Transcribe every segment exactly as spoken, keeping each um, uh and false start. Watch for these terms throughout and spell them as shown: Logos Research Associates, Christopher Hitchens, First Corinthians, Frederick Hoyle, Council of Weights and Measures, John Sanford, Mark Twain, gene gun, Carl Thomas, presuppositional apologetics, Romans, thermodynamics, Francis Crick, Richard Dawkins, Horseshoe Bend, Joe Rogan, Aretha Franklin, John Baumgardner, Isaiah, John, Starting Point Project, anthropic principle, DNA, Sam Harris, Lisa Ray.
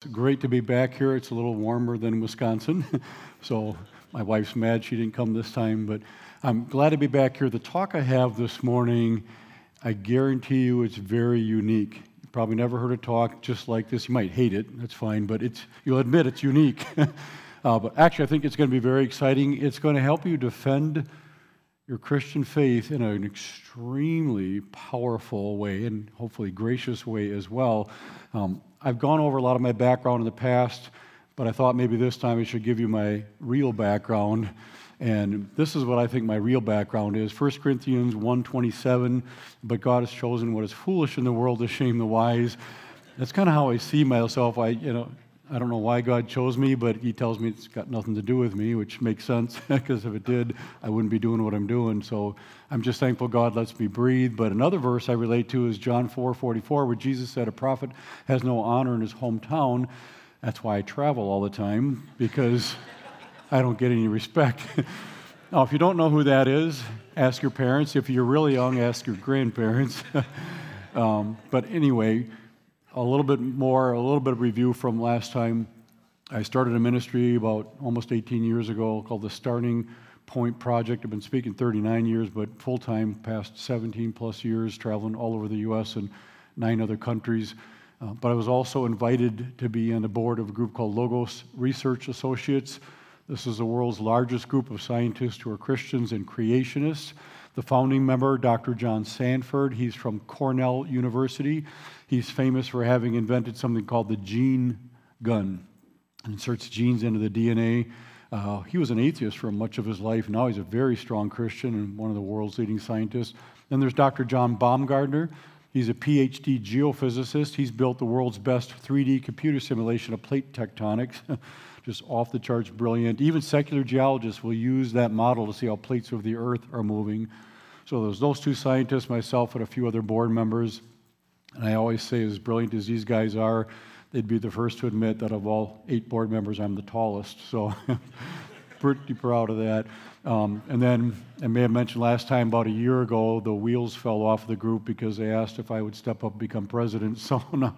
It's great to be back here. It's a little warmer than Wisconsin, so my wife's mad she didn't come this time, but I'm glad to be back here. The talk I have this morning, I guarantee you it's very unique. You've probably never heard a talk just like this. You might hate it, that's fine, but it's you'll admit it's unique. uh, but actually, I think it's going to be very exciting. It's going to help you defend your Christian faith in an extremely powerful way and hopefully gracious way as well. Um, I've gone over a lot of my background in the past, but I thought maybe this time I should give you my real background, and this is what I think my real background is. First Corinthians one twenty-seven, but God has chosen what is foolish in the world to shame the wise. That's kind of how I see myself. I, you know, I don't know why God chose me, but He tells me it's got nothing to do with me, which makes sense, because if it did, I wouldn't be doing what I'm doing. So I'm just thankful God lets me breathe. But another verse I relate to is John four forty-four, where Jesus said, "A prophet has no honor in his hometown." That's why I travel all the time, because I don't get any respect. Now, if you don't know who that is, ask your parents. If you're really young, ask your grandparents. um, but anyway, a little bit more, a little bit of review from last time. I started a ministry about almost eighteen years ago called the Starting Point Project. I've been speaking thirty-nine years, but full-time past seventeen plus years, traveling all over the U S and nine other countries. Uh, but I was also invited to be on the board of a group called Logos Research Associates. This is the world's largest group of scientists who are Christians and creationists. The founding member, Doctor John Sanford, he's from Cornell University. He's famous for having invented something called the gene gun. It inserts genes into the D N A. Uh, he was an atheist for much of his life. Now he's a very strong Christian and one of the world's leading scientists. Then there's Doctor John Baumgardner. He's a P H D geophysicist. He's built the world's best three D computer simulation of plate tectonics. Just off the charts brilliant. Even secular geologists will use that model to see how plates of the earth are moving. So there's those two scientists, myself and a few other board members. And I always say, as brilliant as these guys are, they'd be the first to admit that of all eight board members, I'm the tallest. So pretty proud of that. Um, and then I may have mentioned last time, about a year ago, the wheels fell off the group because they asked if I would step up and become president. So now,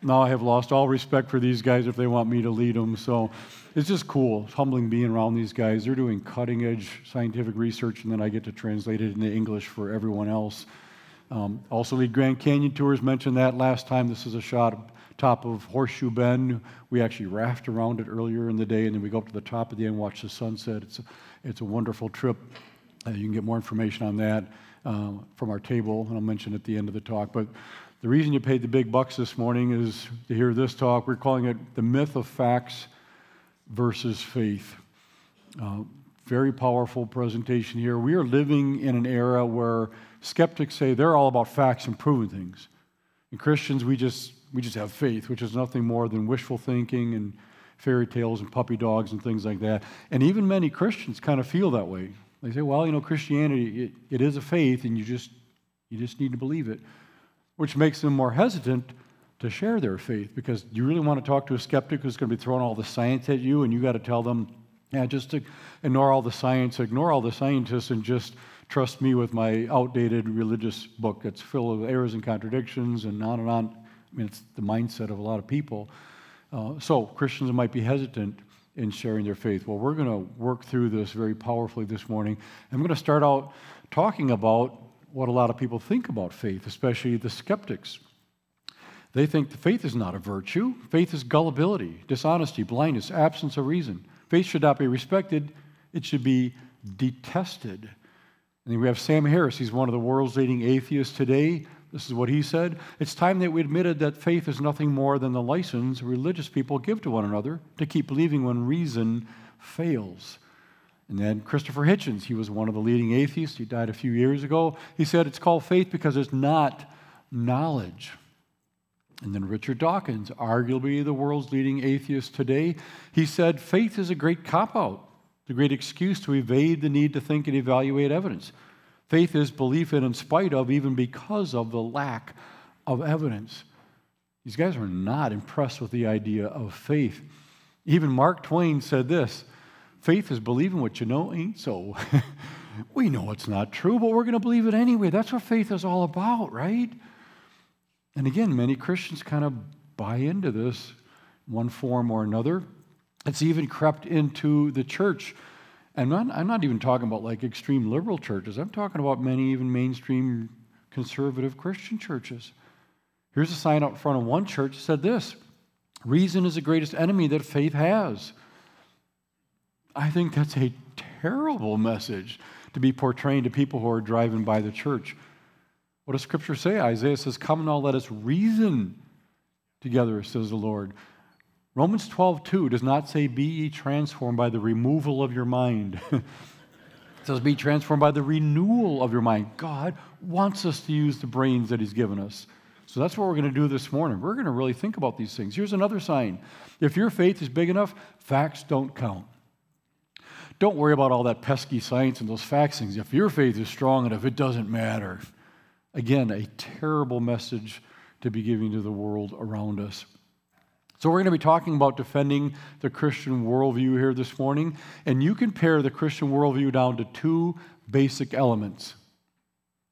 now I have lost all respect for these guys if they want me to lead them. So it's just cool. It's humbling being around these guys. They're doing cutting-edge scientific research, and then I get to translate it into English for everyone else. Um, also lead Grand Canyon tours, mentioned that last time. This is a shot up top of Horseshoe Bend. We actually raft around it earlier in the day, and then we go up to the top of the end and watch the sunset. It's a, it's a wonderful trip. Uh, you can get more information on that uh, from our table, and I'll mention at the end of the talk. But the reason you paid the big bucks this morning is to hear this talk. We're calling it The Myth of Facts versus Faith. Uh, very powerful presentation here. We are living in an era where skeptics say they're all about facts and proving things. And Christians, we just we just have faith, which is nothing more than wishful thinking and fairy tales and puppy dogs and things like that. And even many Christians kind of feel that way. They say, well, you know, Christianity, it, it is a faith, and you just you just need to believe it, which makes them more hesitant to share their faith, because you really want to talk to a skeptic who's going to be throwing all the science at you, and you got to tell them, yeah, just to ignore all the science, ignore all the scientists, and just trust me with my outdated religious book that's full of errors and contradictions and on and on. I mean, it's the mindset of a lot of people. Uh, so Christians might be hesitant in sharing their faith. Well, we're going to work through this very powerfully this morning. I'm going to start out talking about what a lot of people think about faith, especially the skeptics. They think the faith is not a virtue. Faith is gullibility, dishonesty, blindness, absence of reason. Faith should not be respected. It should be detested. And then we have Sam Harris. He's one of the world's leading atheists today. This is what he said. It's time that we admitted that faith is nothing more than the license religious people give to one another to keep believing when reason fails. And then Christopher Hitchens, he was one of the leading atheists. He died a few years ago. He said it's called faith because it's not knowledge. And then Richard Dawkins, arguably the world's leading atheist today, he said faith is a great cop-out, the great excuse to evade the need to think and evaluate evidence. Faith is belief in, in spite of, even because of, the lack of evidence. These guys are not impressed with the idea of faith. Even Mark Twain said this, faith is believing what you know ain't so. We know it's not true, but we're going to believe it anyway. That's what faith is all about, right? And again, many Christians kind of buy into this one form or another. It's even crept into the church. And I'm not, I'm not even talking about like extreme liberal churches. I'm talking about many even mainstream conservative Christian churches. Here's a sign out front of one church that said this: reason is the greatest enemy that faith has. I think that's a terrible message to be portraying to people who are driving by the church. What does Scripture say? Isaiah says, "Come now, let us reason together," says the Lord. Romans twelve two does not say, "Be ye transformed by the removal of your mind." It says, "Be transformed by the renewal of your mind." God wants us to use the brains that He's given us. So that's what we're going to do this morning. We're going to really think about these things. Here's another sign. If your faith is big enough, facts don't count. Don't worry about all that pesky science and those facts things. If your faith is strong enough, it doesn't matter. Again, a terrible message to be giving to the world around us. So we're going to be talking about defending the Christian worldview here this morning. And you can pare the Christian worldview down to two basic elements.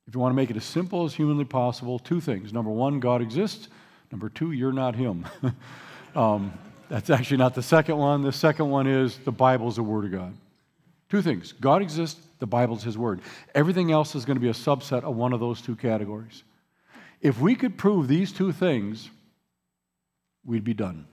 If you want to make it as simple as humanly possible, two things. Number one, God exists. Number two, you're not Him. um, that's actually not the second one. The second one is the Bible is the Word of God. Two things. God exists. The Bible is His Word. Everything else is going to be a subset of one of those two categories. If we could prove these two things, we'd be done.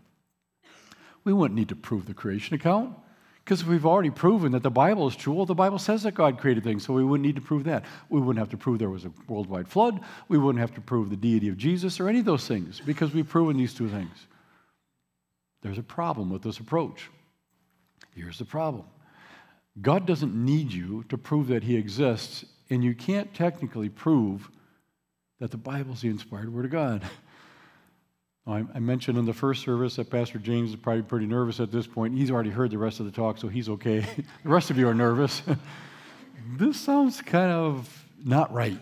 We wouldn't need to prove the creation account, because we've already proven that the Bible is true. Well, the Bible says that God created things, so we wouldn't need to prove that. We wouldn't have to prove there was a worldwide flood. We wouldn't have to prove the deity of Jesus or any of those things, because we've proven these two things. There's a problem with this approach. Here's the problem. God doesn't need you to prove that He exists, and you can't technically prove that the Bible is the inspired Word of God. I mentioned in the first service that Pastor James is probably pretty nervous at this point. He's already heard the rest of the talk, so he's okay. The rest of you are nervous. This sounds kind of not right.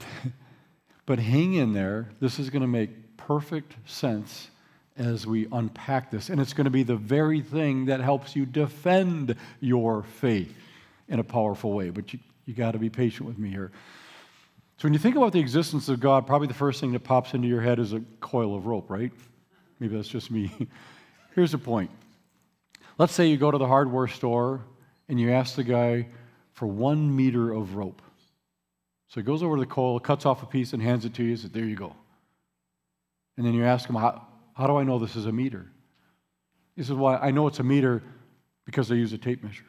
But hang in there. This is going to make perfect sense as we unpack this. And it's going to be the very thing that helps you defend your faith in a powerful way. But you, you got to be patient with me here. So when you think about the existence of God, probably the first thing that pops into your head is a coil of rope, right? Maybe that's just me. Here's the point. Let's say you go to the hardware store and you ask the guy for one meter of rope. So he goes over to the coil, cuts off a piece and hands it to you and says, "There you go." And then you ask him, how, how do I know this is a meter? He says, "Well, I know it's a meter because they use a tape measure."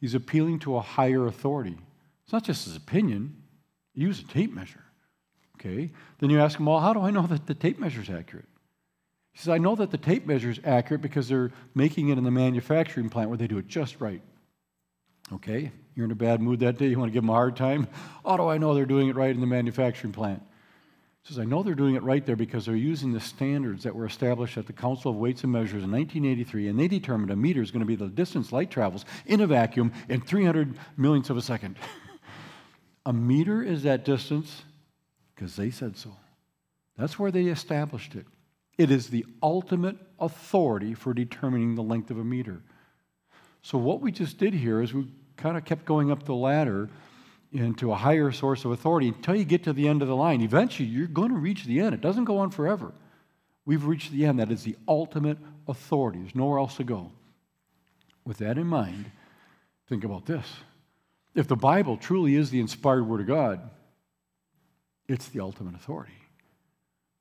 He's appealing to a higher authority. It's not just his opinion. You use a tape measure. Okay. Then you ask him, "Well, how do I know that the tape measure is accurate?" He says, "I know that the tape measure is accurate because they're making it in the manufacturing plant where they do it just right." Okay, you're in a bad mood that day. You want to give them a hard time. "How do I know they're doing it right in the manufacturing plant?" He says, "I know they're doing it right there because they're using the standards that were established at the Council of Weights and Measures in nineteen eighty-three, and they determined a meter is going to be the distance light travels in a vacuum in three hundred millionths of a second." A meter is that distance because they said so. That's where they established it. It is the ultimate authority for determining the length of a meter. So what we just did here is we kind of kept going up the ladder into a higher source of authority until you get to the end of the line. Eventually, you're going to reach the end. It doesn't go on forever. We've reached the end. That is the ultimate authority. There's nowhere else to go. With that in mind, think about this. If the Bible truly is the inspired Word of God, it's the ultimate authority.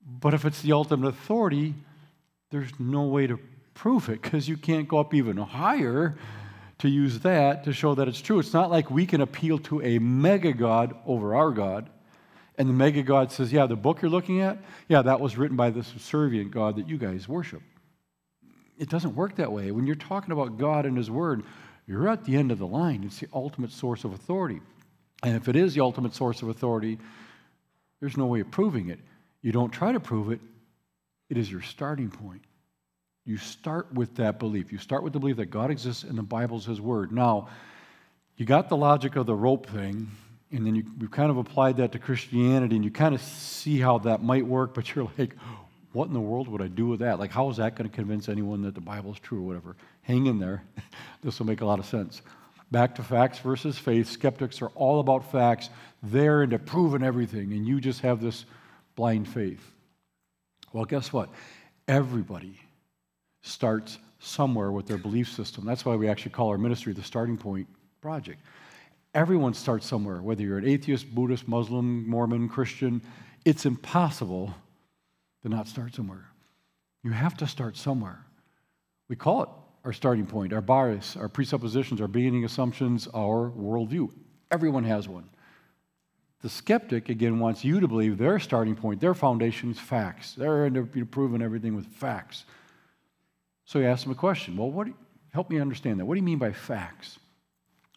But if it's the ultimate authority, there's no way to prove it because you can't go up even higher to use that to show that it's true. It's not like we can appeal to a mega God over our God, and the mega God says, "Yeah, the book you're looking at, yeah, that was written by the subservient God that you guys worship." It doesn't work that way. When you're talking about God and His Word, you're at the end of the line. It's the ultimate source of authority. And if it is the ultimate source of authority, there's no way of proving it. You don't try to prove it. It is your starting point. You start with that belief. You start with the belief that God exists and the Bible's His Word. Now, you got the logic of the rope thing, and then you, we've kind of applied that to Christianity, and you kind of see how that might work, but you're like, what in the world would I do with that? Like, how is that going to convince anyone that the Bible is true or whatever? Hang in there. This will make a lot of sense. Back to facts versus faith. Skeptics are all about facts. They're into proving everything, and you just have this blind faith. Well, guess what? Everybody starts somewhere with their belief system. That's why we actually call our ministry the Starting Point Project. Everyone starts somewhere, whether you're an atheist, Buddhist, Muslim, Mormon, Christian. It's impossible to not start somewhere. You have to start somewhere. We call it our starting point, our bias, our presuppositions, our beginning assumptions, our worldview. Everyone has one. The skeptic, again, wants you to believe their starting point, their foundation is facts. They're proving everything with facts. So you ask them a question. Well, what? Do you, help me understand that. What do you mean by facts?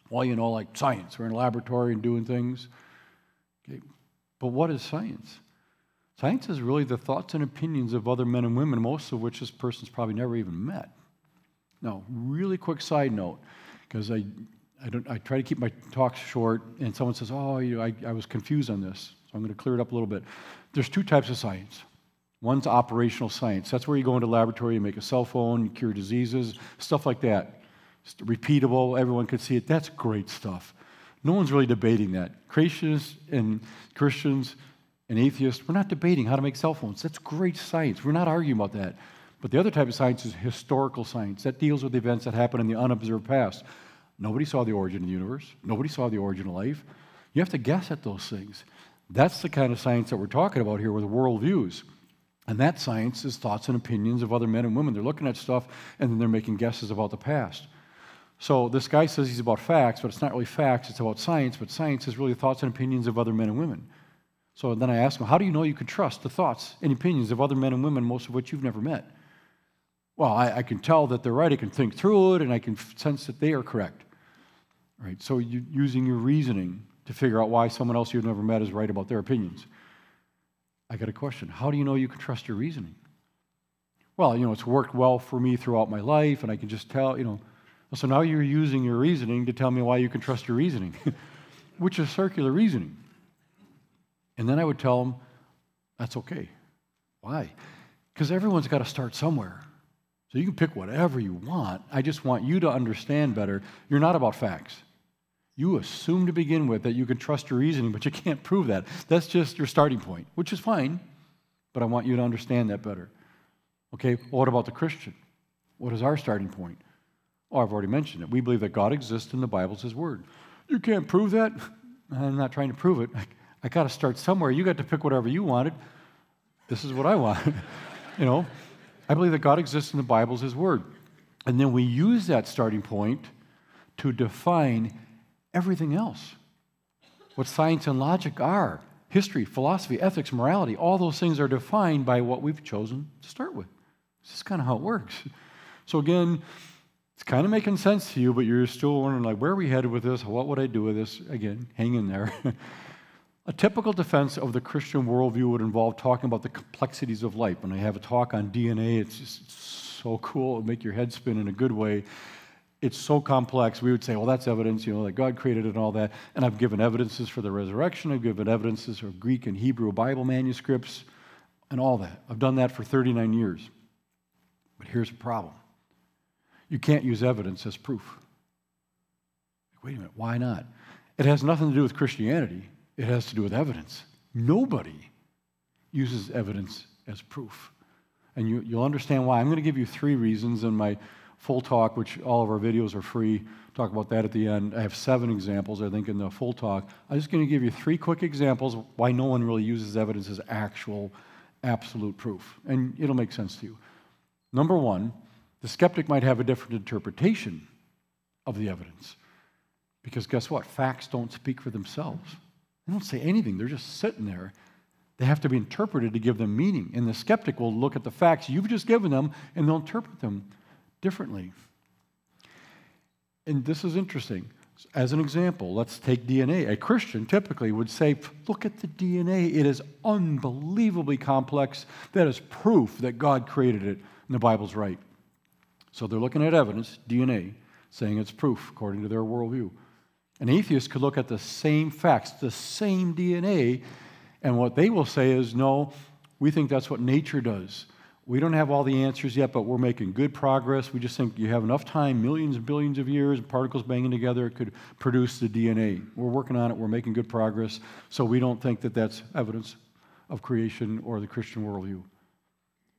Well, you know, like science. We're in a laboratory and doing things. Okay. But what is science? Science is really the thoughts and opinions of other men and women, most of which this person's probably never even met. Now, really quick side note, because I, I, don't, I try to keep my talks short, and someone says, oh, you know, I, I was confused on this, so I'm going to clear it up a little bit. There's two types of science. One's operational science. That's where you go into a laboratory, you make a cell phone, you cure diseases, stuff like that. It's repeatable, everyone could see it. That's great stuff. No one's really debating that. Creationists and Christians and atheists, we're not debating how to make cell phones. That's great science. We're not arguing about that. But the other type of science is historical science. That deals with events that happen in the unobserved past. Nobody saw the origin of the universe. Nobody saw the origin of life. You have to guess at those things. That's the kind of science that we're talking about here with worldviews. And that science is thoughts and opinions of other men and women. They're looking at stuff, and then they're making guesses about the past. So this guy says he's about facts, but it's not really facts, it's about science, but science is really thoughts and opinions of other men and women. So then I ask him, how do you know you can trust the thoughts and opinions of other men and women, most of which you've never met? Well, I, I can tell that they're right, I can think through it, and I can sense that they are correct. Right? So you're using your reasoning to figure out why someone else you've never met is right about their opinions. I got a question, how do you know you can trust your reasoning? Well, you know, it's worked well for me throughout my life, and I can just tell, you know, so now you're using your reasoning to tell me why you can trust your reasoning, which is circular reasoning. And then I would tell them, that's okay. Why? Because everyone's got to start somewhere. So you can pick whatever you want. I just want you to understand better. You're not about facts. You assume to begin with that you can trust your reasoning, but you can't prove that. That's just your starting point, which is fine, but I want you to understand that better. Okay, well, what about the Christian? What is our starting point? Oh, I've already mentioned it. We believe that God exists and the Bible's His Word. You can't prove that? I'm not trying to prove it. I, I got to start somewhere. You got to pick whatever you wanted. This is what I want. You know, I believe that God exists and the Bible's His Word. And then we use that starting point to define everything else. What science and logic are, history, philosophy, ethics, morality, all those things are defined by what we've chosen to start with. This is kind of how it works. So again, it's kind of making sense to you, but you're still wondering, like, where are we headed with this? What would I do with this? Again, hang in there. A typical defense of the Christian worldview would involve talking about the complexities of life. When I have a talk on D N A, it's just it's so cool. It'll make your head spin in a good way. It's so complex. We would say, well, that's evidence, you know, that God created it and all that. And I've given evidences for the resurrection. I've given evidences of Greek and Hebrew Bible manuscripts and all that. I've done that for thirty-nine years. But here's the problem. You can't use evidence as proof. Wait a minute, why not? It has nothing to do with Christianity. It has to do with evidence. Nobody uses evidence as proof. And you, you'll understand why. I'm going to give you three reasons in my full talk, which all of our videos are free. Talk about that at the end. I have seven examples, I think, in the full talk. I'm just going to give you three quick examples why no one really uses evidence as actual, absolute proof. And it'll make sense to you. Number one, the skeptic might have a different interpretation of the evidence. Because guess what? Facts don't speak for themselves. They don't say anything. They're just sitting there. They have to be interpreted to give them meaning. And the skeptic will look at the facts you've just given them, and they'll interpret them differently. And this is interesting. As an example, let's take D N A. A Christian typically would say, look at the D N A. It is unbelievably complex. That is proof that God created it, and the Bible's right. So they're looking at evidence, D N A, saying it's proof according to their worldview. An atheist could look at the same facts, the same D N A, and what they will say is, no, we think that's what nature does. We don't have all the answers yet, but we're making good progress. We just think you have enough time, millions and billions of years, particles banging together, it could produce the D N A. We're working on it. We're making good progress. So we don't think that that's evidence of creation or the Christian worldview.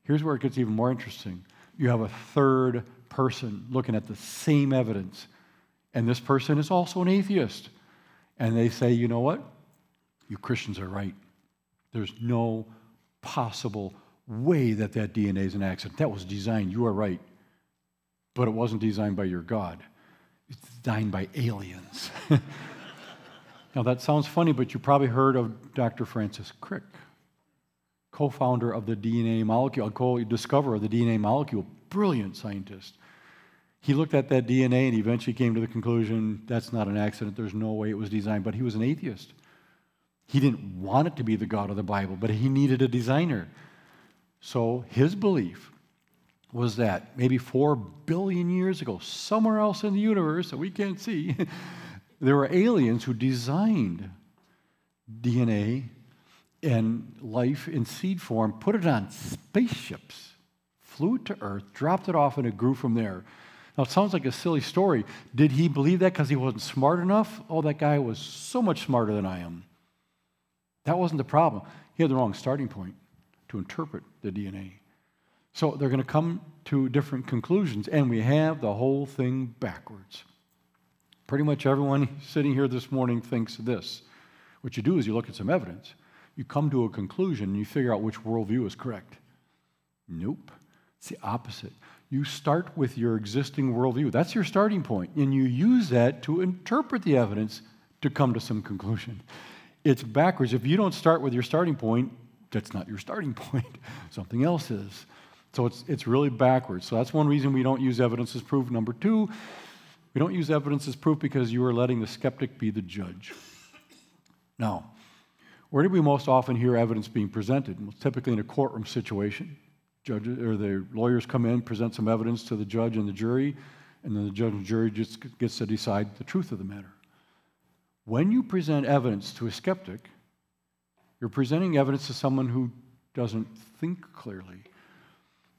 Here's where it gets even more interesting. you have a third person looking at the same evidence, and this person is also an atheist. And they say, you know what? You Christians are right. There's no possible way that that D N A is an accident. That was designed. You are right. But it wasn't designed by your God. It's designed by aliens. Now, that sounds funny, but you probably heard of Doctor Francis Crick, co-founder of the D N A molecule, co-discoverer of the D N A molecule, brilliant scientist. He looked at that D N A and eventually came to the conclusion, that's not an accident, there's no way it was designed, but he was an atheist. He didn't want it to be the God of the Bible, but he needed a designer. So his belief was that maybe four billion years ago, somewhere else in the universe that we can't see, there were aliens who designed D N A and life in seed form, put it on spaceships, flew it to Earth, dropped it off, and it grew from there. Now, it sounds like a silly story. Did he believe that because he wasn't smart enough? Oh, that guy was so much smarter than I am. That wasn't the problem. He had the wrong starting point to interpret the D N A. So they're going to come to different conclusions, and we have the whole thing backwards. Pretty much everyone sitting here this morning thinks this. What you do is you look at some evidence. You come to a conclusion and you figure out which worldview is correct. Nope. It's the opposite. You start with your existing worldview. That's your starting point, and you use that to interpret the evidence to come to some conclusion. It's backwards. If you don't start with your starting point, that's not your starting point. Something else is. So it's, it's really backwards. So that's one reason we don't use evidence as proof. Number two, we don't use evidence as proof because you are letting the skeptic be the judge. Now, where do we most often hear evidence being presented? Well, typically in a courtroom situation. Judges, or the lawyers come in, present some evidence to the judge and the jury, and then the judge and jury just gets to decide the truth of the matter. When you present evidence to a skeptic, you're presenting evidence to someone who doesn't think clearly.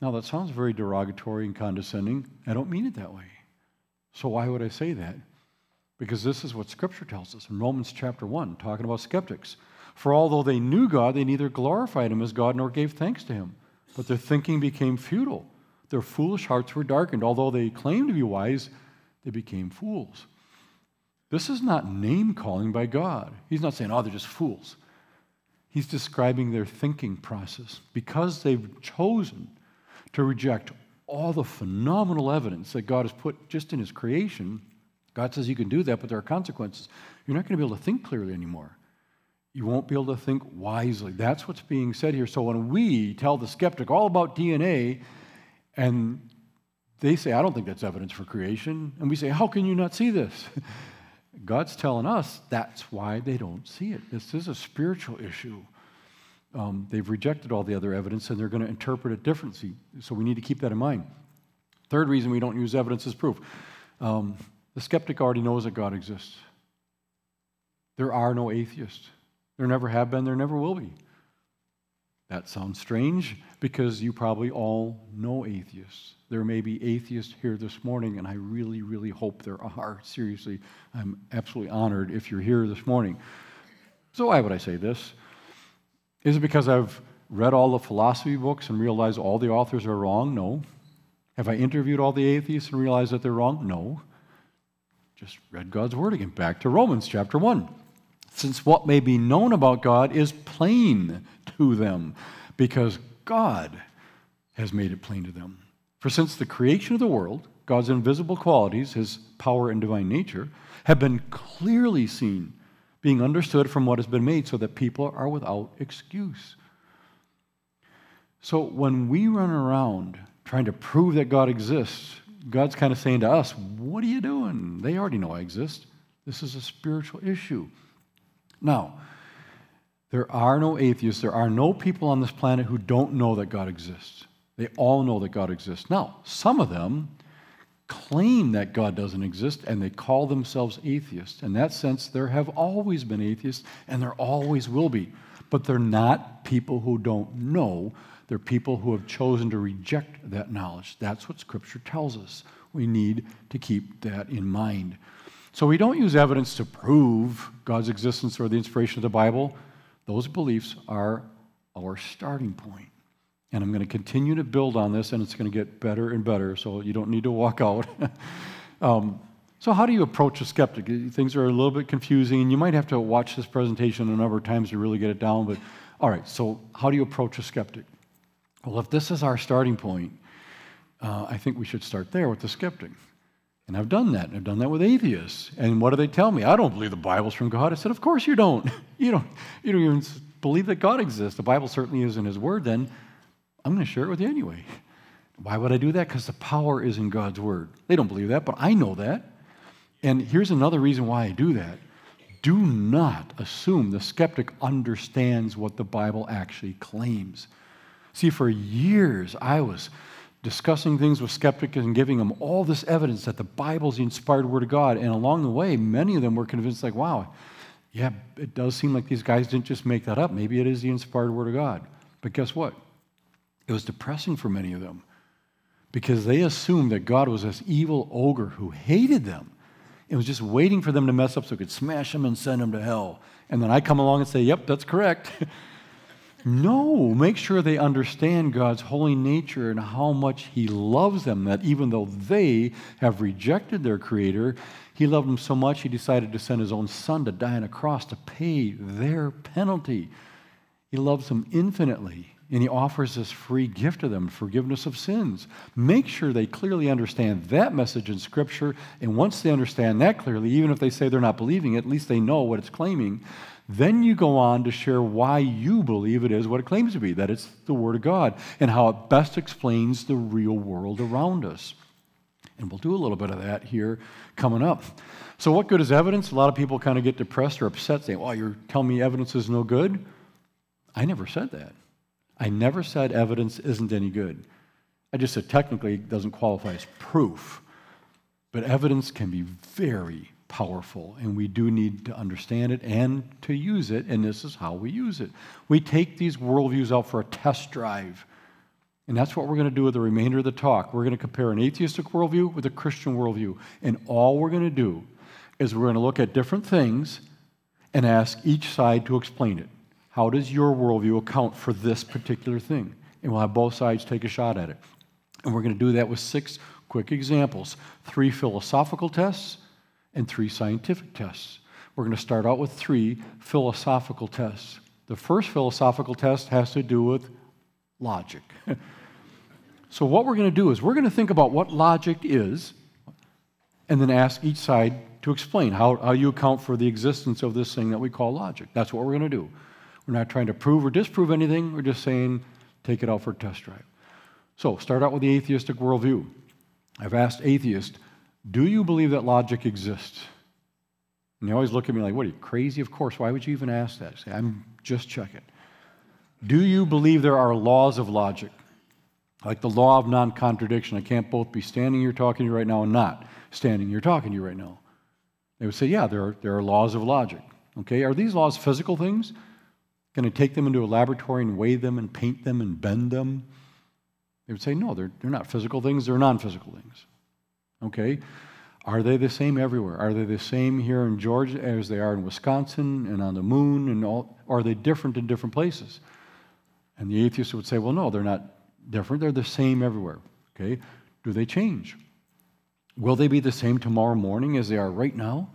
Now, that sounds very derogatory and condescending. I don't mean it that way. So why would I say that? Because this is what Scripture tells us in Romans chapter one, talking about skeptics. For although they knew God, they neither glorified him as God nor gave thanks to him. But their thinking became futile. Their foolish hearts were darkened. Although they claimed to be wise, they became fools. This is not name-calling by God. He's not saying, oh, they're just fools. He's describing their thinking process. Because they've chosen to reject all the phenomenal evidence that God has put just in his creation, God says you can do that, but there are consequences. You're not going to be able to think clearly anymore. You won't be able to think wisely. That's what's being said here. So when we tell the skeptic all about D N A, and they say, I don't think that's evidence for creation, and we say, how can you not see this? God's telling us that's why they don't see it. This is a spiritual issue. Um, they've rejected all the other evidence, and they're going to interpret it differently. So we need to keep that in mind. Third reason we don't use evidence as proof. Um, the skeptic already knows that God exists. There are no atheists. There never have been, there never will be. That sounds strange because you probably all know atheists. There may be atheists here this morning, and I really, really hope there are. Seriously, I'm absolutely honored if you're here this morning. So why would I say this? Is it because I've read all the philosophy books and realized all the authors are wrong? No. Have I interviewed all the atheists and realized that they're wrong? No. Just read God's Word again. Back to Romans chapter one. Since what may be known about God is plain to them, because God has made it plain to them. For since the creation of the world, God's invisible qualities, his power and divine nature, have been clearly seen, being understood from what has been made, so that people are without excuse. So when we run around trying to prove that God exists, God's kind of saying to us, what are you doing? They already know I exist. This is a spiritual issue. Now, there are no atheists, there are no people on this planet who don't know that God exists. They all know that God exists. Now, some of them claim that God doesn't exist, and they call themselves atheists. In that sense, there have always been atheists, and there always will be. But they're not people who don't know. They're people who have chosen to reject that knowledge. That's what Scripture tells us. We need to keep that in mind. So we don't use evidence to prove God's existence or the inspiration of the Bible. Those beliefs are our starting point. And I'm going to continue to build on this, and it's going to get better and better, so you don't need to walk out. um, so how do you approach a skeptic? Things are a little bit confusing, and you might have to watch this presentation a number of times to really get it down. But all right, so how do you approach a skeptic? Well, if this is our starting point, uh, I think we should start there with the skeptic. And I've done that. And I've done that with atheists. And what do they tell me? I don't believe the Bible's from God. I said, of course you don't. you don't. You don't even believe that God exists. The Bible certainly isn't His Word then. I'm going to share it with you anyway. Why would I do that? Because the power is in God's Word. They don't believe that, but I know that. And here's another reason why I do that. Do not assume the skeptic understands what the Bible actually claims. See, for years I was discussing things with skeptics and giving them all this evidence that the Bible's the inspired Word of God. And along the way, many of them were convinced, like, wow, yeah, it does seem like these guys didn't just make that up. Maybe it is the inspired Word of God. But guess what? It was depressing for many of them because they assumed that God was this evil ogre who hated them and was just waiting for them to mess up so He could smash them and send them to hell. And then I come along and say, yep, that's correct. No, make sure they understand God's holy nature and how much He loves them, that even though they have rejected their Creator, He loved them so much He decided to send His own Son to die on a cross to pay their penalty. He loves them infinitely. And He offers this free gift to them, forgiveness of sins. Make sure they clearly understand that message in Scripture. And once they understand that clearly, even if they say they're not believing it, at least they know what it's claiming. Then you go on to share why you believe it is what it claims to be, that it's the Word of God, and how it best explains the real world around us. And we'll do a little bit of that here coming up. So what good is evidence? A lot of people kind of get depressed or upset, saying, well, you're telling me evidence is no good? I never said that. I never said evidence isn't any good. I just said technically it doesn't qualify as proof. But evidence can be very powerful, and we do need to understand it and to use it, and this is how we use it. We take these worldviews out for a test drive, and that's what we're going to do with the remainder of the talk. We're going to compare an atheistic worldview with a Christian worldview, and all we're going to do is we're going to look at different things and ask each side to explain it. How does your worldview account for this particular thing? And we'll have both sides take a shot at it. And we're going to do that with six quick examples, three philosophical tests and three scientific tests. We're going to start out with three philosophical tests. The first philosophical test has to do with logic. So what we're going to do is we're going to think about what logic is and then ask each side to explain how, how you account for the existence of this thing that we call logic. That's what we're going to do. We're not trying to prove or disprove anything. We're just saying, take it out for a test drive. So start out with the atheistic worldview. I've asked atheists, do you believe that logic exists? And they always look at me like, what, are you crazy? Of course. Why would you even ask that? I say, I'm just checking. Do you believe there are laws of logic? Like the law of non-contradiction. I can't both be standing here talking to you right now and not standing here talking to you right now. They would say, yeah, there are, there are laws of logic. Okay, are these laws physical things? Can I take them into a laboratory and weigh them and paint them and bend them? They would say, no, they're, they're not physical things, they're non-physical things. Okay? Are they the same everywhere? Are they the same here in Georgia as they are in Wisconsin and on the moon and all? Or are they different in different places? And the atheist would say, well, no, they're not different, they're the same everywhere. Okay? Do they change? Will they be the same tomorrow morning as they are right now?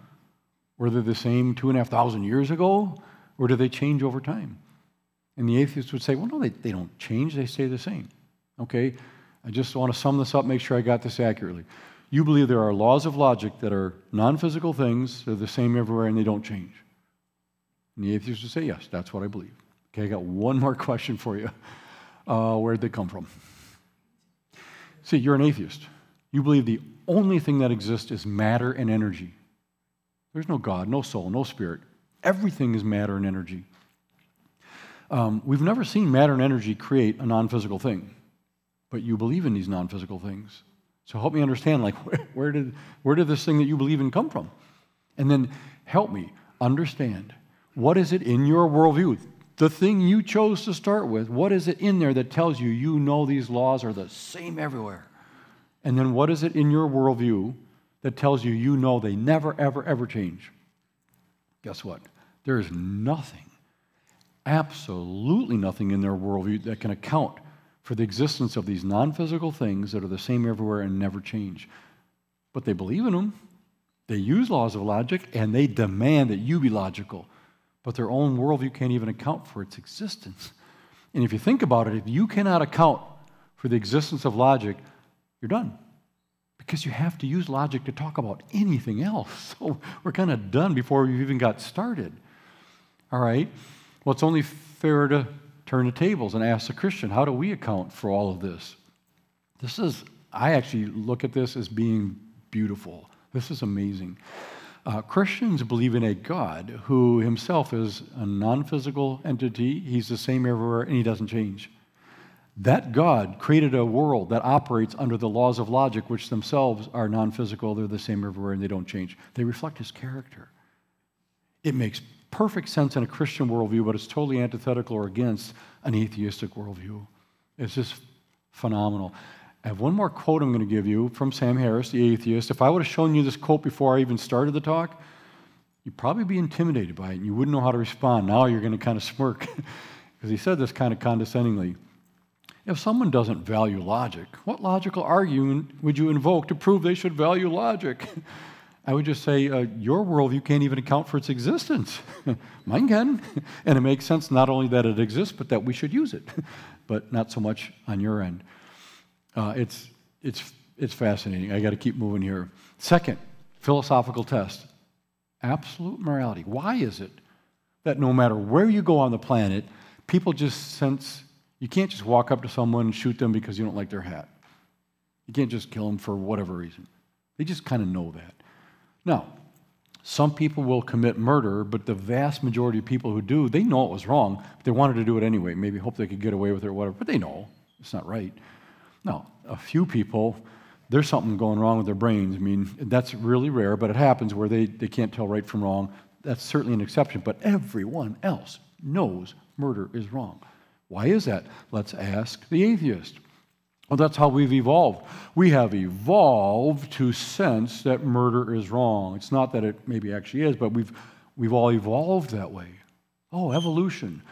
Were they the same two and a half thousand years ago? Or do they change over time? And the atheists would say, well, no, they, they don't change. They stay the same. Okay? I just want to sum this up, make sure I got this accurately. You believe there are laws of logic that are non-physical things. They're the same everywhere, and they don't change. And the atheists would say, yes, that's what I believe. Okay, I got one more question for you. Uh, where did they come from? See, you're an atheist. You believe the only thing that exists is matter and energy. There's no God, no soul, no spirit. Everything is matter and energy. Um, we've never seen matter and energy create a non-physical thing, but you believe in these non-physical things. So help me understand, like, where, where did where did this thing that you believe in come from? And then help me understand, what is it in your worldview, the thing you chose to start with, what is it in there that tells you you know these laws are the same everywhere? And then what is it in your worldview that tells you you know they never, ever, ever change? Guess what? There is nothing, absolutely nothing in their worldview that can account for the existence of these non-physical things that are the same everywhere and never change. But they believe in them. They use laws of logic, and they demand that you be logical. But their own worldview can't even account for its existence. And if you think about it, if you cannot account for the existence of logic, you're done. Because you have to use logic to talk about anything else. So we're kind of done before we've even got started. All right? Well, it's only fair to turn the tables and ask the Christian, how do we account for all of this? This is, I actually look at this as being beautiful. This is amazing. Uh, Christians believe in a God who himself is a non-physical entity. He's the same everywhere, and he doesn't change. That God created a world that operates under the laws of logic, which themselves are non-physical. They're the same everywhere, and they don't change. They reflect his character. It makes perfect sense in a Christian worldview, but it's totally antithetical or against an atheistic worldview. It's just phenomenal. I have one more quote I'm going to give you from Sam Harris, the atheist. If I would have shown you this quote before I even started the talk, you'd probably be intimidated by it, and you wouldn't know how to respond. Now you're going to kind of smirk, because he said this kind of condescendingly. If someone doesn't value logic, what logical argument would you invoke to prove they should value logic? I would just say, uh, your worldview can't even account for its existence. Mine can. And it makes sense not only that it exists, but that we should use it. But not so much on your end. Uh, it's, it's, it's fascinating. I got to keep moving here. Second, philosophical test. Absolute morality. Why is it that no matter where you go on the planet, people just sense, you can't just walk up to someone and shoot them because you don't like their hat. You can't just kill them for whatever reason. They just kind of know that. Now, some people will commit murder, but the vast majority of people who do, they know it was wrong, but they wanted to do it anyway, maybe hope they could get away with it or whatever, but they know it's not right. Now, a few people, there's something going wrong with their brains. I mean, that's really rare, but it happens where they, they can't tell right from wrong. That's certainly an exception, but everyone else knows murder is wrong. Why is that? Let's ask the atheist. Well, that's how we've evolved. We have evolved to sense that murder is wrong. It's not that it maybe actually is, but we've, we've all evolved that way. Oh, evolution.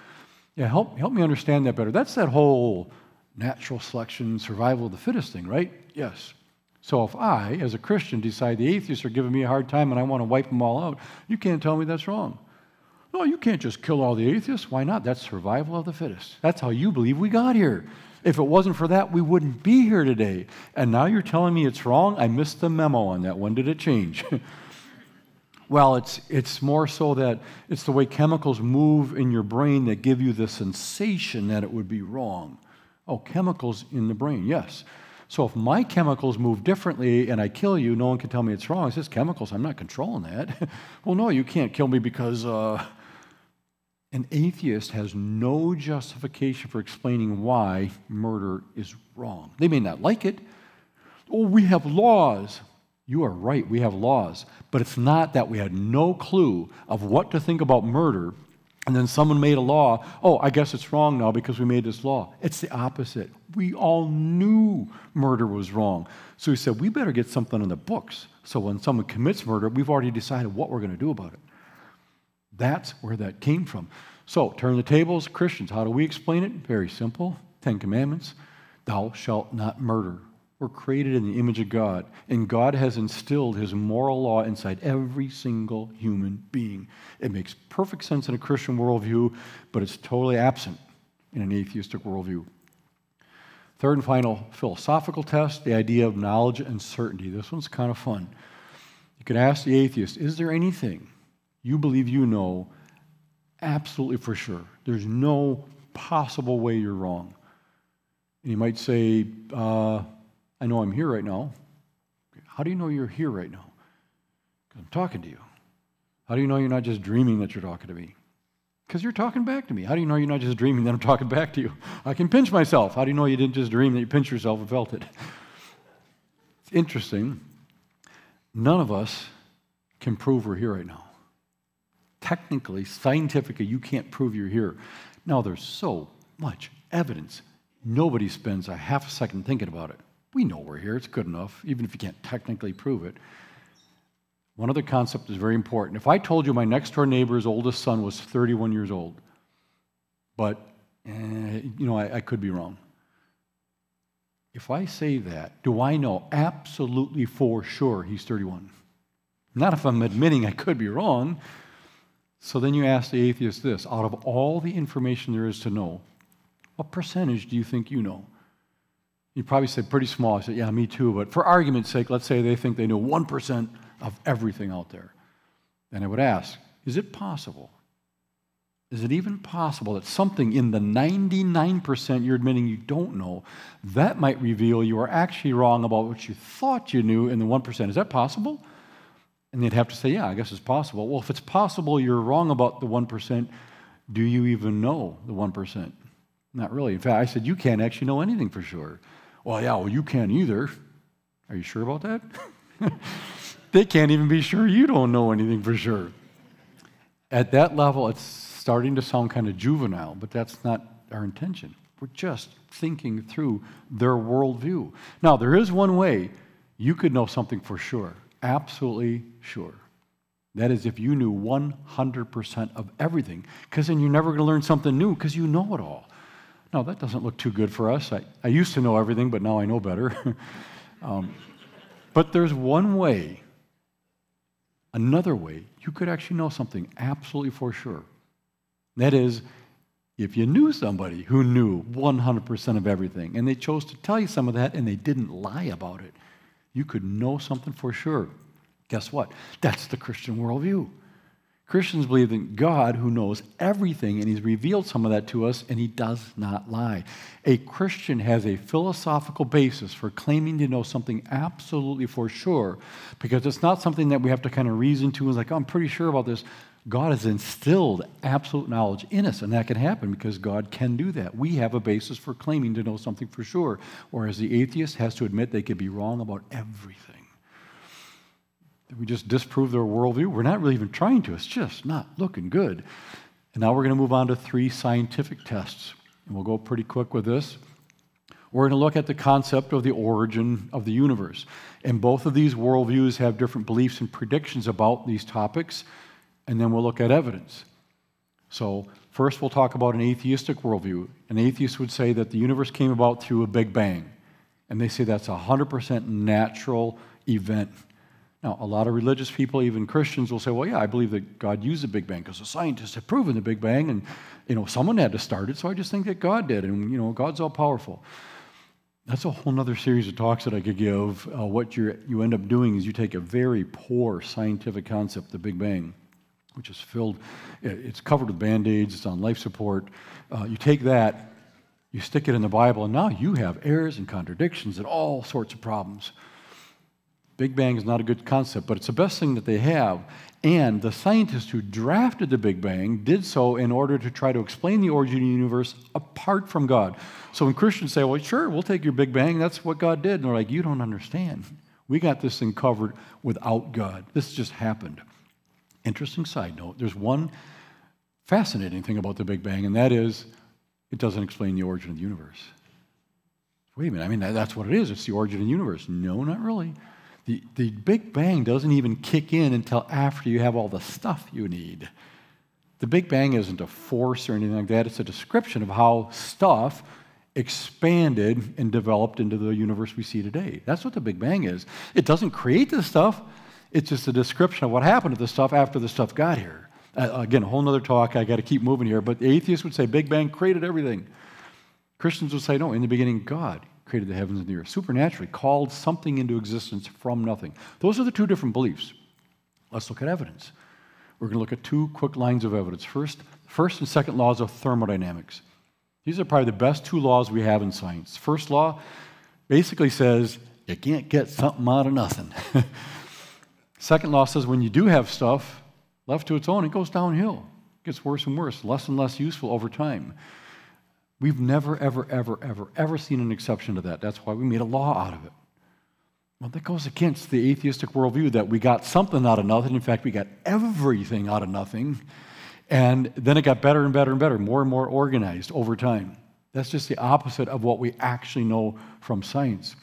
Yeah, help, help me understand that better. That's that whole natural selection, survival of the fittest thing, right? Yes. So if I, as a Christian, decide the atheists are giving me a hard time and I want to wipe them all out, you can't tell me that's wrong. No, you can't just kill all the atheists. Why not? That's survival of the fittest. That's how you believe we got here. If it wasn't for that, we wouldn't be here today. And now you're telling me it's wrong? I missed the memo on that one. Did it change? Well, it's, it's more so that it's the way chemicals move in your brain that give you the sensation that it would be wrong. Oh, chemicals in the brain, yes. So if my chemicals move differently and I kill you, no one can tell me it's wrong. It's just chemicals. I'm not controlling that. Well, no, you can't kill me because... Uh, An atheist has no justification for explaining why murder is wrong. They may not like it. Oh, we have laws. You are right, we have laws. But it's not that we had no clue of what to think about murder, and then someone made a law. Oh, I guess it's wrong now because we made this law. It's the opposite. We all knew murder was wrong. So he said, we better get something in the books. So when someone commits murder, we've already decided what we're going to do about it. That's where that came from. So, turn the tables, Christians. How do we explain it? Very simple. Ten Commandments. Thou shalt not murder. We're created in the image of God, and God has instilled his moral law inside every single human being. It makes perfect sense in a Christian worldview, but it's totally absent in an atheistic worldview. Third and final philosophical test, the idea of knowledge and certainty. This one's kind of fun. You could ask the atheist, is there anything you believe you know absolutely for sure? There's no possible way you're wrong. And you might say, uh, I know I'm here right now. How do you know you're here right now? Because I'm talking to you. How do you know you're not just dreaming that you're talking to me? Because you're talking back to me. How do you know you're not just dreaming that I'm talking back to you? I can pinch myself. How do you know you didn't just dream that you pinched yourself and felt it? It's interesting. None of us can prove we're here right now. Technically, scientifically, you can't prove you're here. Now, there's so much evidence. Nobody spends a half a second thinking about it. We know we're here. It's good enough, even if you can't technically prove it. One other concept is very important. If I told you my next-door neighbor's oldest son was thirty-one years old, but, eh, you know, I, I could be wrong. If I say that, do I know absolutely for sure he's thirty-one? Not if I'm admitting I could be wrong. So then you ask the atheist this, out of all the information there is to know, what percentage do you think you know? You'd probably say pretty small. I said, yeah, me too, but for argument's sake, let's say they think they know one percent of everything out there. Then I would ask, is it possible? Is it even possible that something in the ninety-nine percent you're admitting you don't know, that might reveal you are actually wrong about what you thought you knew in the one percent? Is that possible? And they'd have to say, yeah, I guess it's possible. Well, if it's possible you're wrong about the one percent, do you even know the one percent? Not really. In fact, I said, you can't actually know anything for sure. Well, yeah, well, you can't either. Are you sure about that? They can't even be sure you don't know anything for sure. At that level, it's starting to sound kind of juvenile, but that's not our intention. We're just thinking through their worldview. Now, there is one way you could know something for sure, absolutely sure. That is if you knew one hundred percent of everything, because then you're never going to learn something new because you know it all. No, that doesn't look too good for us. I, I used to know everything, but now I know better. um, but there's one way, another way, you could actually know something absolutely for sure. That is, if you knew somebody who knew one hundred percent of everything, and they chose to tell you some of that, and they didn't lie about it, you could know something for sure. Guess what? That's the Christian worldview. Christians believe in God who knows everything, and he's revealed some of that to us, and he does not lie. A Christian has a philosophical basis for claiming to know something absolutely for sure, because it's not something that we have to kind of reason to and like, oh, I'm pretty sure about this. God has instilled absolute knowledge in us, and that can happen because God can do that. We have a basis for claiming to know something for sure, whereas the atheist has to admit they could be wrong about everything. We just disprove their worldview. We're not really even trying to. It's just not looking good. And now we're going to move on to three scientific tests. And we'll go pretty quick with this. We're going to look at the concept of the origin of the universe. And both of these worldviews have different beliefs and predictions about these topics. And then we'll look at evidence. So first we'll talk about an atheistic worldview. An atheist would say that the universe came about through a Big Bang. And they say that's a one hundred percent natural event. Now, a lot of religious people, even Christians, will say, well, yeah, I believe that God used the Big Bang because the scientists have proven the Big Bang, and, you know, someone had to start it, so I just think that God did, and, you know, God's all-powerful. That's a whole other series of talks that I could give. Uh, what you you end up doing is you take a very poor scientific concept, the Big Bang, which is filled, it's covered with Band-Aids, it's on life support. Uh, you take that, you stick it in the Bible, and now you have errors and contradictions and all sorts of problems. Big Bang is not a good concept, but it's the best thing that they have. And the scientists who drafted the Big Bang did so in order to try to explain the origin of the universe apart from God. So when Christians say, well, sure, we'll take your Big Bang, that's what God did. And they're like, you don't understand. We got this thing covered without God. This just happened. Interesting side note, there's one fascinating thing about the Big Bang, and that is it doesn't explain the origin of the universe. Wait a minute, I mean, that's what it is. It's the origin of the universe. No, not really. The, the Big Bang doesn't even kick in until after you have all the stuff you need. The Big Bang isn't a force or anything like that. It's a description of how stuff expanded and developed into the universe we see today. That's what the Big Bang is. It doesn't create the stuff. It's just a description of what happened to the stuff after the stuff got here. Uh, again, a whole other talk. I got to keep moving here. But the atheists would say Big Bang created everything. Christians would say, no, in the beginning, God created the heavens and the earth, supernaturally called something into existence from nothing. Those are the two different beliefs. Let's look at evidence. We're going to look at two quick lines of evidence. First, first and second laws of thermodynamics. These are probably the best two laws we have in science. First law basically says you can't get something out of nothing. Second law says when you do have stuff left to its own, it goes downhill. It gets worse and worse, less and less useful over time. We've never, ever, ever, ever, ever seen an exception to that. That's why we made a law out of it. Well, that goes against the atheistic worldview that we got something out of nothing. In fact, we got everything out of nothing. And then it got better and better and better, more and more organized over time. That's just the opposite of what we actually know from science.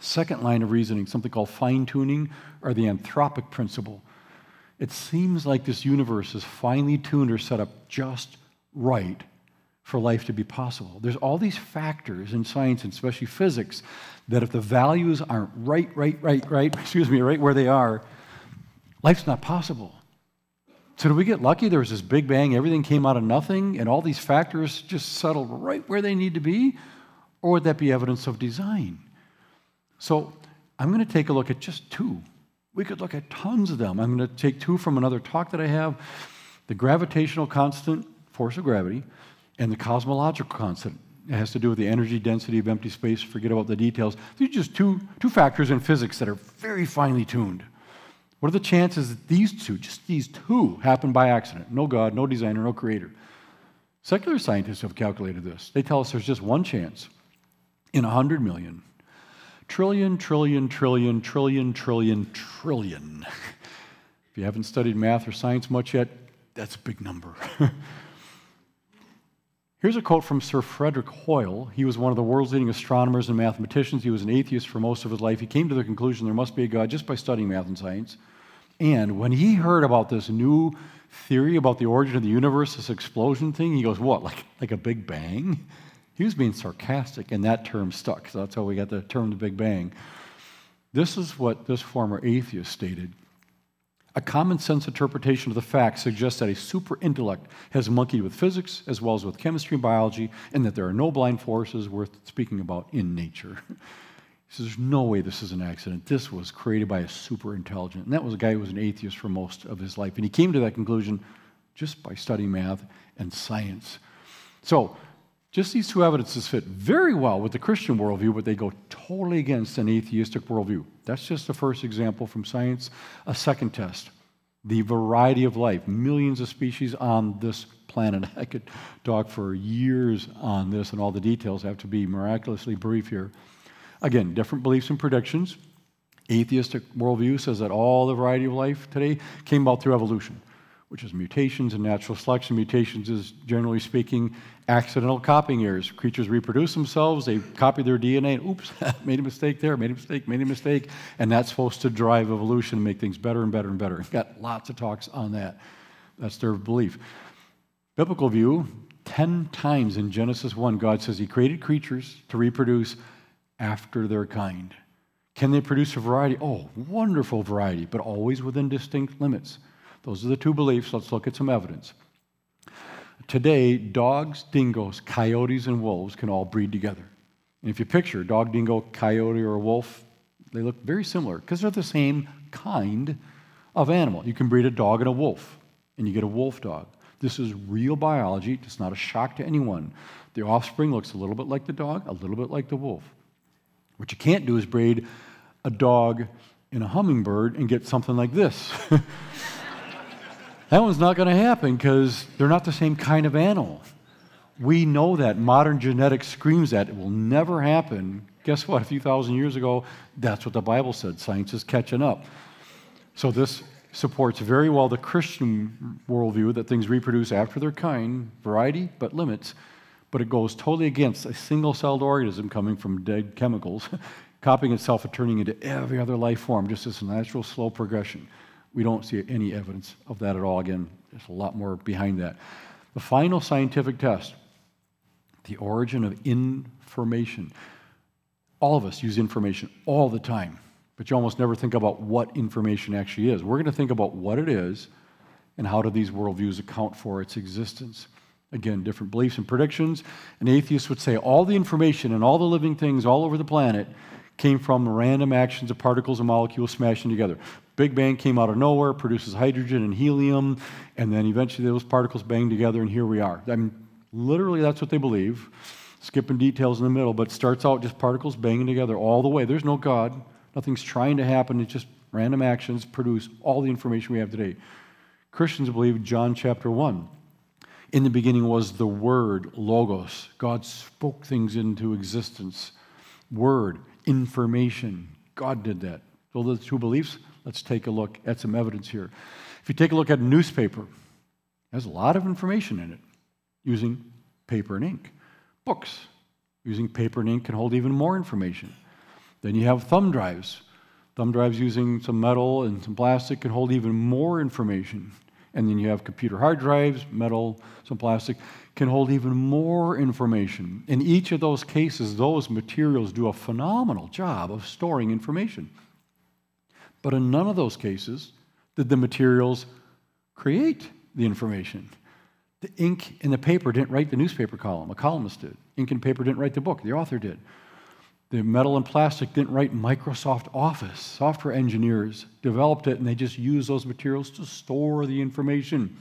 Second line of reasoning, something called fine-tuning or the anthropic principle. It seems like this universe is finely tuned or set up just right for life to be possible. There's all these factors in science, and especially physics, that if the values aren't right, right, right, right, excuse me, right where they are, life's not possible. So did we get lucky? There was this big bang, everything came out of nothing, and all these factors just settled right where they need to be? Or would that be evidence of design? So I'm going to take a look at just two. We could look at tons of them. I'm going to take two from another talk that I have, the gravitational constant, force of gravity, and the cosmological constant. It has to do with the energy density of empty space. Forget about the details. These are just two, two factors in physics that are very finely tuned. What are the chances that these two, just these two, happen by accident? No God, no designer, no creator. Secular scientists have calculated this. They tell us there's just one chance in one hundred million. Trillion, trillion, trillion, trillion, trillion, trillion. If you haven't studied math or science much yet, that's a big number. Here's a quote from Sir Frederick Hoyle. He was one of the world's leading astronomers and mathematicians. He was an atheist for most of his life. He came to the conclusion there must be a God just by studying math and science. And when he heard about this new theory about the origin of the universe, this explosion thing, he goes, what, like, like a Big Bang? He was being sarcastic, and that term stuck. So that's how we got the term the Big Bang. This is what this former atheist stated. A common sense interpretation of the facts suggests that a super intellect has monkeyed with physics as well as with chemistry and biology, and that there are no blind forces worth speaking about in nature. He says, there's no way this is an accident. This was created by a super intelligent. And that was a guy who was an atheist for most of his life. And he came to that conclusion just by studying math and science. So just these two evidences fit very well with the Christian worldview, but they go totally against an atheistic worldview. That's just the first example from science. A second test, the variety of life, millions of species on this planet. I could talk for years on this, and all the details have to be miraculously brief here. Again, different beliefs and predictions. Atheistic worldview says that all the variety of life today came about through evolution, which is mutations and natural selection. Mutations is, generally speaking, accidental copying errors. Creatures reproduce themselves, they copy their D N A, and oops, made a mistake there, made a mistake, made a mistake, and that's supposed to drive evolution and make things better and better and better. I've got lots of talks on that. That's their belief. Biblical view, ten times in Genesis one, God says he created creatures to reproduce after their kind. Can they produce a variety? Oh, wonderful variety, but always within distinct limits. Those are the two beliefs. Let's look at some evidence. Today, dogs, dingoes, coyotes, and wolves can all breed together. And if you picture a dog, dingo, coyote, or a wolf, they look very similar because they're the same kind of animal. You can breed a dog and a wolf, and you get a wolf dog. This is real biology. It's not a shock to anyone. The offspring looks a little bit like the dog, a little bit like the wolf. What you can't do is breed a dog and a hummingbird and get something like this. That one's not going to happen because they're not the same kind of animal. We know that. Modern genetics screams that. It will never happen. Guess what? A few thousand years ago, that's what the Bible said. Science is catching up. So this supports very well the Christian worldview that things reproduce after their kind, variety but limits, but it goes totally against a single-celled organism coming from dead chemicals, copying itself and turning into every other life form, just as a natural slow progression. We don't see any evidence of that at all. Again, there's a lot more behind that. The final scientific test, the origin of information. All of us use information all the time, but you almost never think about what information actually is. We're going to think about what it is and how do these worldviews account for its existence. Again, different beliefs and predictions. An atheist would say all the information and all the living things all over the planet came from random actions of particles and molecules smashing together. Big Bang came out of nowhere, produces hydrogen and helium, and then eventually those particles bang together, and here we are. I mean, literally that's what they believe. Skipping details in the middle, but it starts out just particles banging together all the way. There's no God. Nothing's trying to happen. It's just random actions produce all the information we have today. Christians believe John chapter one. In the beginning was the Word, Logos. God spoke things into existence. Word, information. God did that. So those two beliefs. Let's take a look at some evidence here. If you take a look at a newspaper, it has a lot of information in it using paper and ink. Books using paper and ink can hold even more information. Then you have thumb drives. Thumb drives using some metal and some plastic can hold even more information. And then you have computer hard drives, metal, some plastic, can hold even more information. In each of those cases, those materials do a phenomenal job of storing information. But in none of those cases did the materials create the information. The ink and the paper didn't write the newspaper column. A columnist did. Ink and paper didn't write the book. The author did. The metal and plastic didn't write Microsoft Office. Software engineers developed it, and they just used those materials to store the information.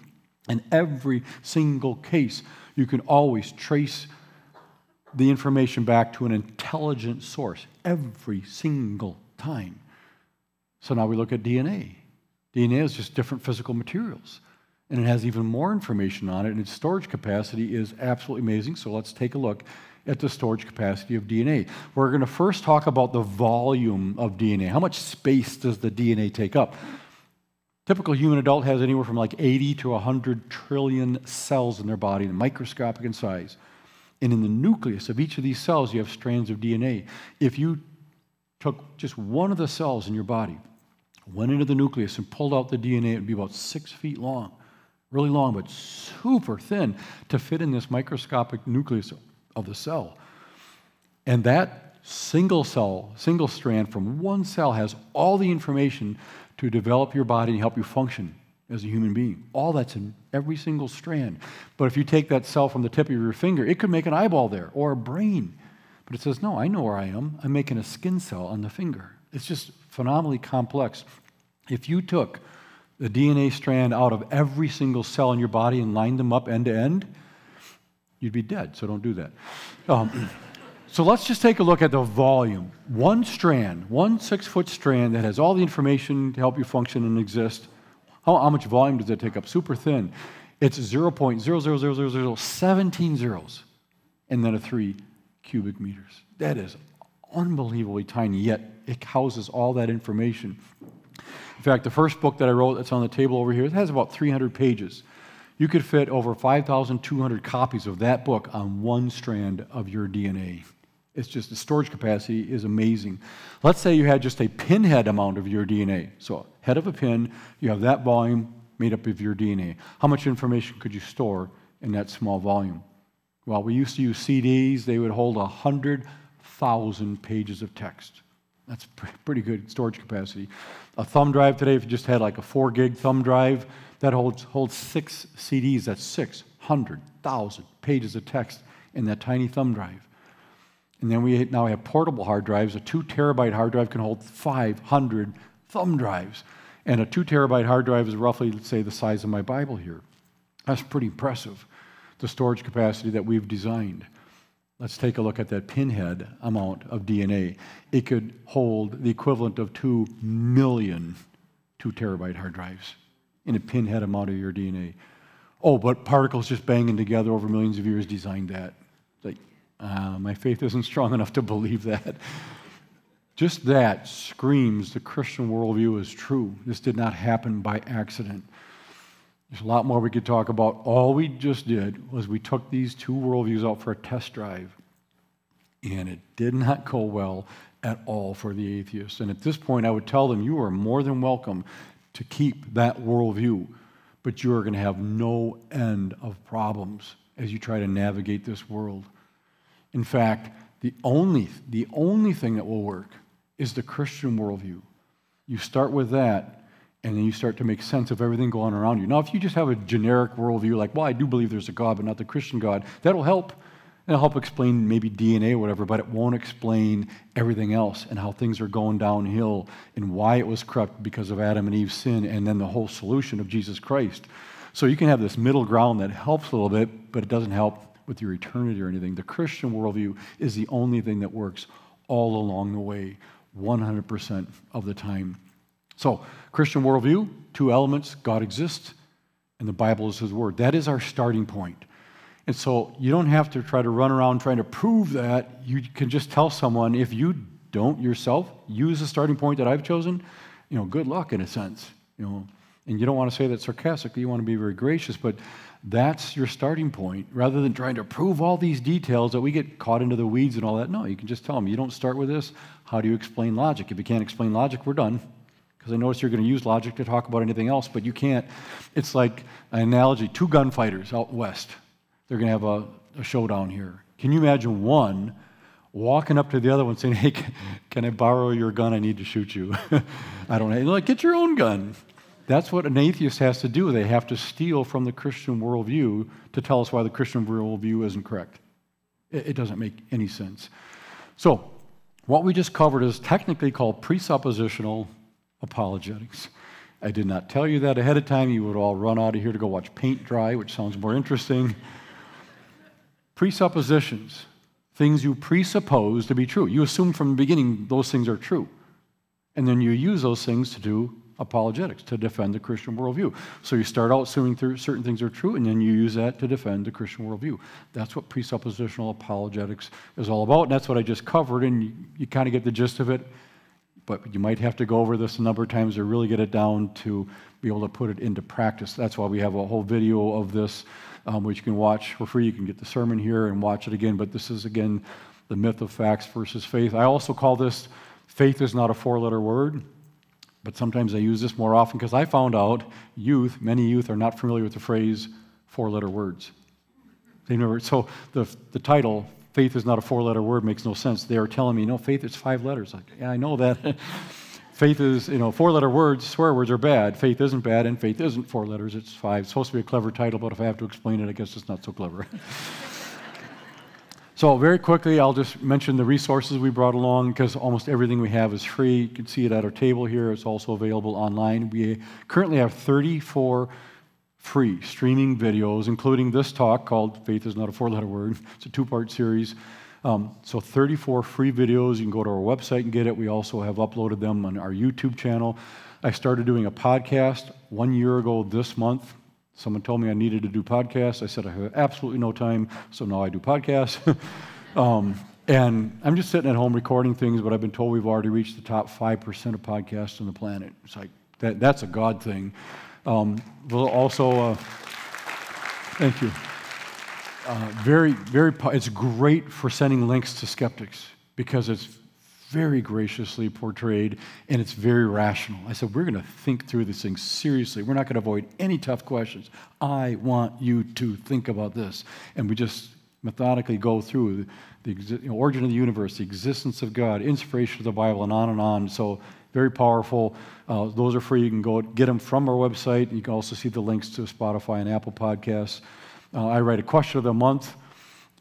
In every single case, you can always trace the information back to an intelligent source. Every single time. So now we look at D N A. D N A is just different physical materials, and it has even more information on it, and its storage capacity is absolutely amazing. So let's take a look at the storage capacity of D N A. We're going to first talk about the volume of D N A. How much space does the D N A take up? Typical human adult has anywhere from like eighty to one hundred trillion cells in their body, microscopic in size. And in the nucleus of each of these cells, you have strands of D N A. If you took just one of the cells in your body, went into the nucleus and pulled out the D N A, it would be about six feet long. Really long, but super thin to fit in this microscopic nucleus of the cell. And that single cell, single strand from one cell has all the information to develop your body and help you function as a human being. All that's in every single strand. But if you take that cell from the tip of your finger, it could make an eyeball there or a brain. But it says, no, I know where I am. I'm making a skin cell on the finger. It's just phenomenally complex. If you took the D N A strand out of every single cell in your body and lined them up end to end, you'd be dead, so don't do that. Um, so let's just take a look at the volume. One strand, one six-foot strand that has all the information to help you function and exist. How, how much volume does that take up? Super thin. It's zero point zero zero zero zero zero seventeen zeros, and then a three cubic meters. That is unbelievably tiny, yet it houses all that information. In fact, the first book that I wrote that's on the table over here, it has about three hundred pages. You could fit over five thousand two hundred copies of that book on one strand of your D N A. It's just the storage capacity is amazing. Let's say you had just a pinhead amount of your D N A. So head of a pin, you have that volume made up of your D N A. How much information could you store in that small volume? Well, we used to use C Ds. They would hold one hundred thousand pages of text. That's pretty good storage capacity. A thumb drive today, if you just had like a four gig thumb drive, that holds, holds six C Ds. That's six hundred thousand pages of text in that tiny thumb drive. And then we now have portable hard drives. A two terabyte hard drive can hold five hundred thumb drives. And a two terabyte hard drive is roughly, let's say, the size of my Bible here. That's pretty impressive, the storage capacity that we've designed. Let's take a look at that pinhead amount of D N A. It could hold the equivalent of two million two terabyte hard drives in a pinhead amount of your D N A. Oh, but particles just banging together over millions of years designed that. It's like, uh, my faith isn't strong enough to believe that. Just that screams the Christian worldview is true. This did not happen by accident. There's a lot more we could talk about. All we just did was we took these two worldviews out for a test drive, and it did not go well at all for the atheists. And at this point, I would tell them, you are more than welcome to keep that worldview, but you are going to have no end of problems as you try to navigate this world. In fact, the only, the only thing that will work is the Christian worldview. You start with that, and then you start to make sense of everything going around you. Now, if you just have a generic worldview, like, well, I do believe there's a God, but not the Christian God, that'll help. It'll help explain maybe D N A or whatever, but it won't explain everything else and how things are going downhill and why it was corrupt because of Adam and Eve's sin and then the whole solution of Jesus Christ. So you can have this middle ground that helps a little bit, but it doesn't help with your eternity or anything. The Christian worldview is the only thing that works all along the way, one hundred percent of the time. So, Christian worldview, two elements, God exists, and the Bible is His Word. That is our starting point. And so, you don't have to try to run around trying to prove that. You can just tell someone, if you don't yourself use the starting point that I've chosen, you know, good luck in a sense. You know, and you don't want to say that sarcastically, you want to be very gracious, but that's your starting point. Rather than trying to prove all these details that we get caught into the weeds and all that, no, you can just tell them, you don't start with this, how do you explain logic? If you can't explain logic, we're done. because I notice you're going to use logic to talk about anything else, but you can't. It's like an analogy, two gunfighters out west. They're going to have a, a showdown here. Can you imagine one walking up to the other one saying, hey, can I borrow your gun? I need to shoot you. I don't know. They're like, get your own gun. That's what an atheist has to do. They have to steal from the Christian worldview to tell us why the Christian worldview isn't correct. It, it doesn't make any sense. So what we just covered is technically called presuppositional apologetics. I did not tell you that ahead of time. You would all run out of here to go watch paint dry, which sounds more interesting. Presuppositions, things you presuppose to be true. You assume from the beginning those things are true. And then you use those things to do apologetics, to defend the Christian worldview. So you start out assuming certain things are true, and then you use that to defend the Christian worldview. That's what presuppositional apologetics is all about, and that's what I just covered, and you, you kind of get the gist of it. But you might have to go over this a number of times to really get it down to be able to put it into practice. That's why we have a whole video of this, Um, which you can watch for free. You can get the sermon here and watch it again. But this is, again, the myth of facts versus faith. I also call this, faith is not a four-letter word, but sometimes I use this more often because I found out youth, many youth are not familiar with the phrase four-letter words. They never, so the, the title, faith is not a four-letter word, makes no sense. They are telling me, no, faith is five letters. Like, yeah, I know that. Faith is, you know, four-letter words, swear words are bad. Faith isn't bad, and faith isn't four letters, it's five. It's supposed to be a clever title, but if I have to explain it, I guess it's not so clever. So very quickly, I'll just mention the resources we brought along, because almost everything we have is free. You can see it at our table here. It's also available online. We currently have thirty-four free streaming videos, including this talk called Faith is Not a Four-Letter Word. It's a two-part series. Um, so thirty-four free videos. You can go to our website and get it. We also have uploaded them on our YouTube channel. I started doing a podcast one year ago this month. Someone told me I needed to do podcasts. I said I have absolutely no time, so now I do podcasts. um, and I'm just sitting at home recording things, but I've been told we've already reached the top five percent of podcasts on the planet. It's like, that, that's a God thing. Um, we'll also, uh, thank you. Uh, very, very, it's great for sending links to skeptics because it's very graciously portrayed and it's very rational. I said, we're going to think through this thing seriously. We're not going to avoid any tough questions. I want you to think about this. And we just methodically go through the, the you know, origin of the universe, the existence of God, inspiration of the Bible, and on and on. So very powerful. Uh, those are free. You can go get them from our website. You can also see the links to Spotify and Apple Podcasts. Uh, I write a question of the month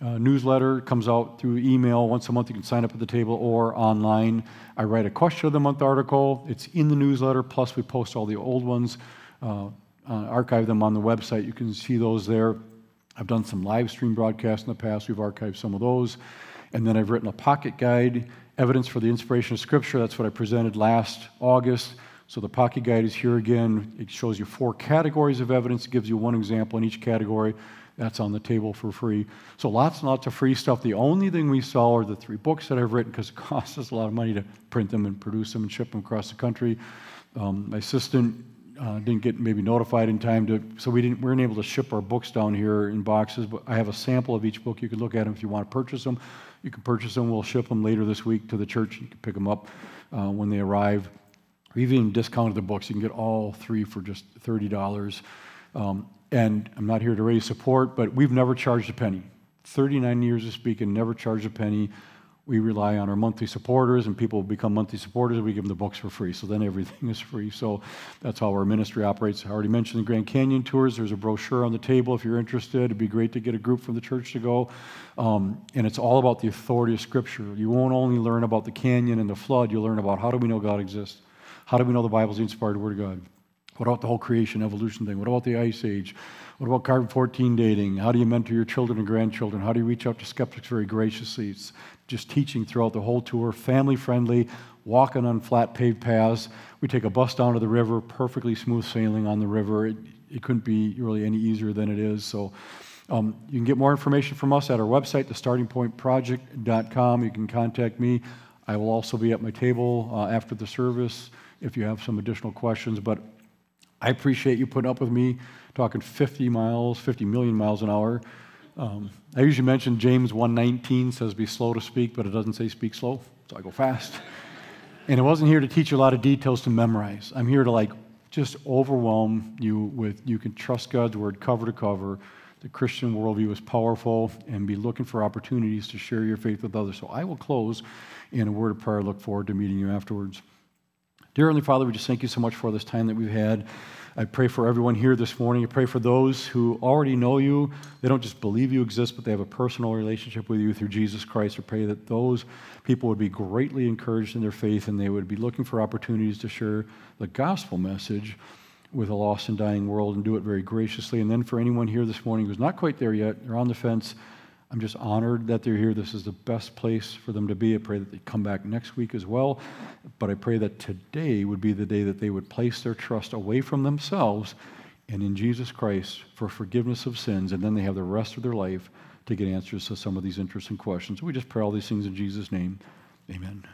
uh, newsletter, comes out through email once a month. You can sign up at the table or online. I write a question of the month article. It's in the newsletter, plus we post all the old ones, uh, uh, archive them on the website. You can see those there. I've done some live stream broadcasts in the past. We've archived some of those. And then I've written a pocket guide, Evidence for the Inspiration of Scripture. That's what I presented last August. So the pocket guide is here again. It shows you four categories of evidence. It gives you one example in each category. That's on the table for free. So lots and lots of free stuff. The only thing we sell are the three books that I've written because it costs us a lot of money to print them and produce them and ship them across the country. Um, my assistant uh, didn't get maybe notified in time, to, so we didn't, we weren't able to ship our books down here in boxes. But I have a sample of each book. You can look at them if you want to purchase them. You can purchase them. We'll ship them later this week to the church. You can pick them up uh, when they arrive. We've even discounted the books. You can get all three for just thirty dollars. Um, And I'm not here to raise support, but we've never charged a penny. thirty-nine years of speaking, never charged a penny. We rely on our monthly supporters, and people become monthly supporters. We give them the books for free, so then everything is free. So that's how our ministry operates. I already mentioned the Grand Canyon tours. There's a brochure on the table if you're interested. It'd be great to get a group from the church to go. Um, and it's all about the authority of Scripture. You won't only learn about the canyon and the flood. You'll learn about how do we know God exists? How do we know the Bible's the inspired Word of God? What about the whole creation evolution thing? What about the Ice Age? What about carbon fourteen dating? How do you mentor your children and grandchildren? How do you reach out to skeptics very graciously? It's just teaching throughout the whole tour, family-friendly, walking on flat paved paths. We take a bus down to the river, perfectly smooth sailing on the river. It, it couldn't be really any easier than it is. So um, you can get more information from us at our website, the starting point project dot com. You can contact me. I will also be at my table uh, after the service if you have some additional questions. But I appreciate you putting up with me, talking fifty miles, fifty million miles an hour. Um, I usually mention James one nineteen says be slow to speak, but it doesn't say speak slow, so I go fast. And I wasn't here to teach you a lot of details to memorize. I'm here to like just overwhelm you with, you can trust God's word cover to cover. The Christian worldview is powerful, and be looking for opportunities to share your faith with others. So I will close in a word of prayer. I look forward to meeting you afterwards. Dear Heavenly Father, we just thank you so much for this time that we've had. I pray for everyone here this morning. I pray for those who already know you. They don't just believe you exist, but they have a personal relationship with you through Jesus Christ. I pray that those people would be greatly encouraged in their faith, and they would be looking for opportunities to share the gospel message with a lost and dying world, and do it very graciously. And then for anyone here this morning who's not quite there yet, they're on the fence, I'm just honored that they're here. This is the best place for them to be. I pray that they come back next week as well. But I pray that today would be the day that they would place their trust away from themselves and in Jesus Christ for forgiveness of sins. And then they have the rest of their life to get answers to some of these interesting questions. We just pray all these things in Jesus' name. Amen.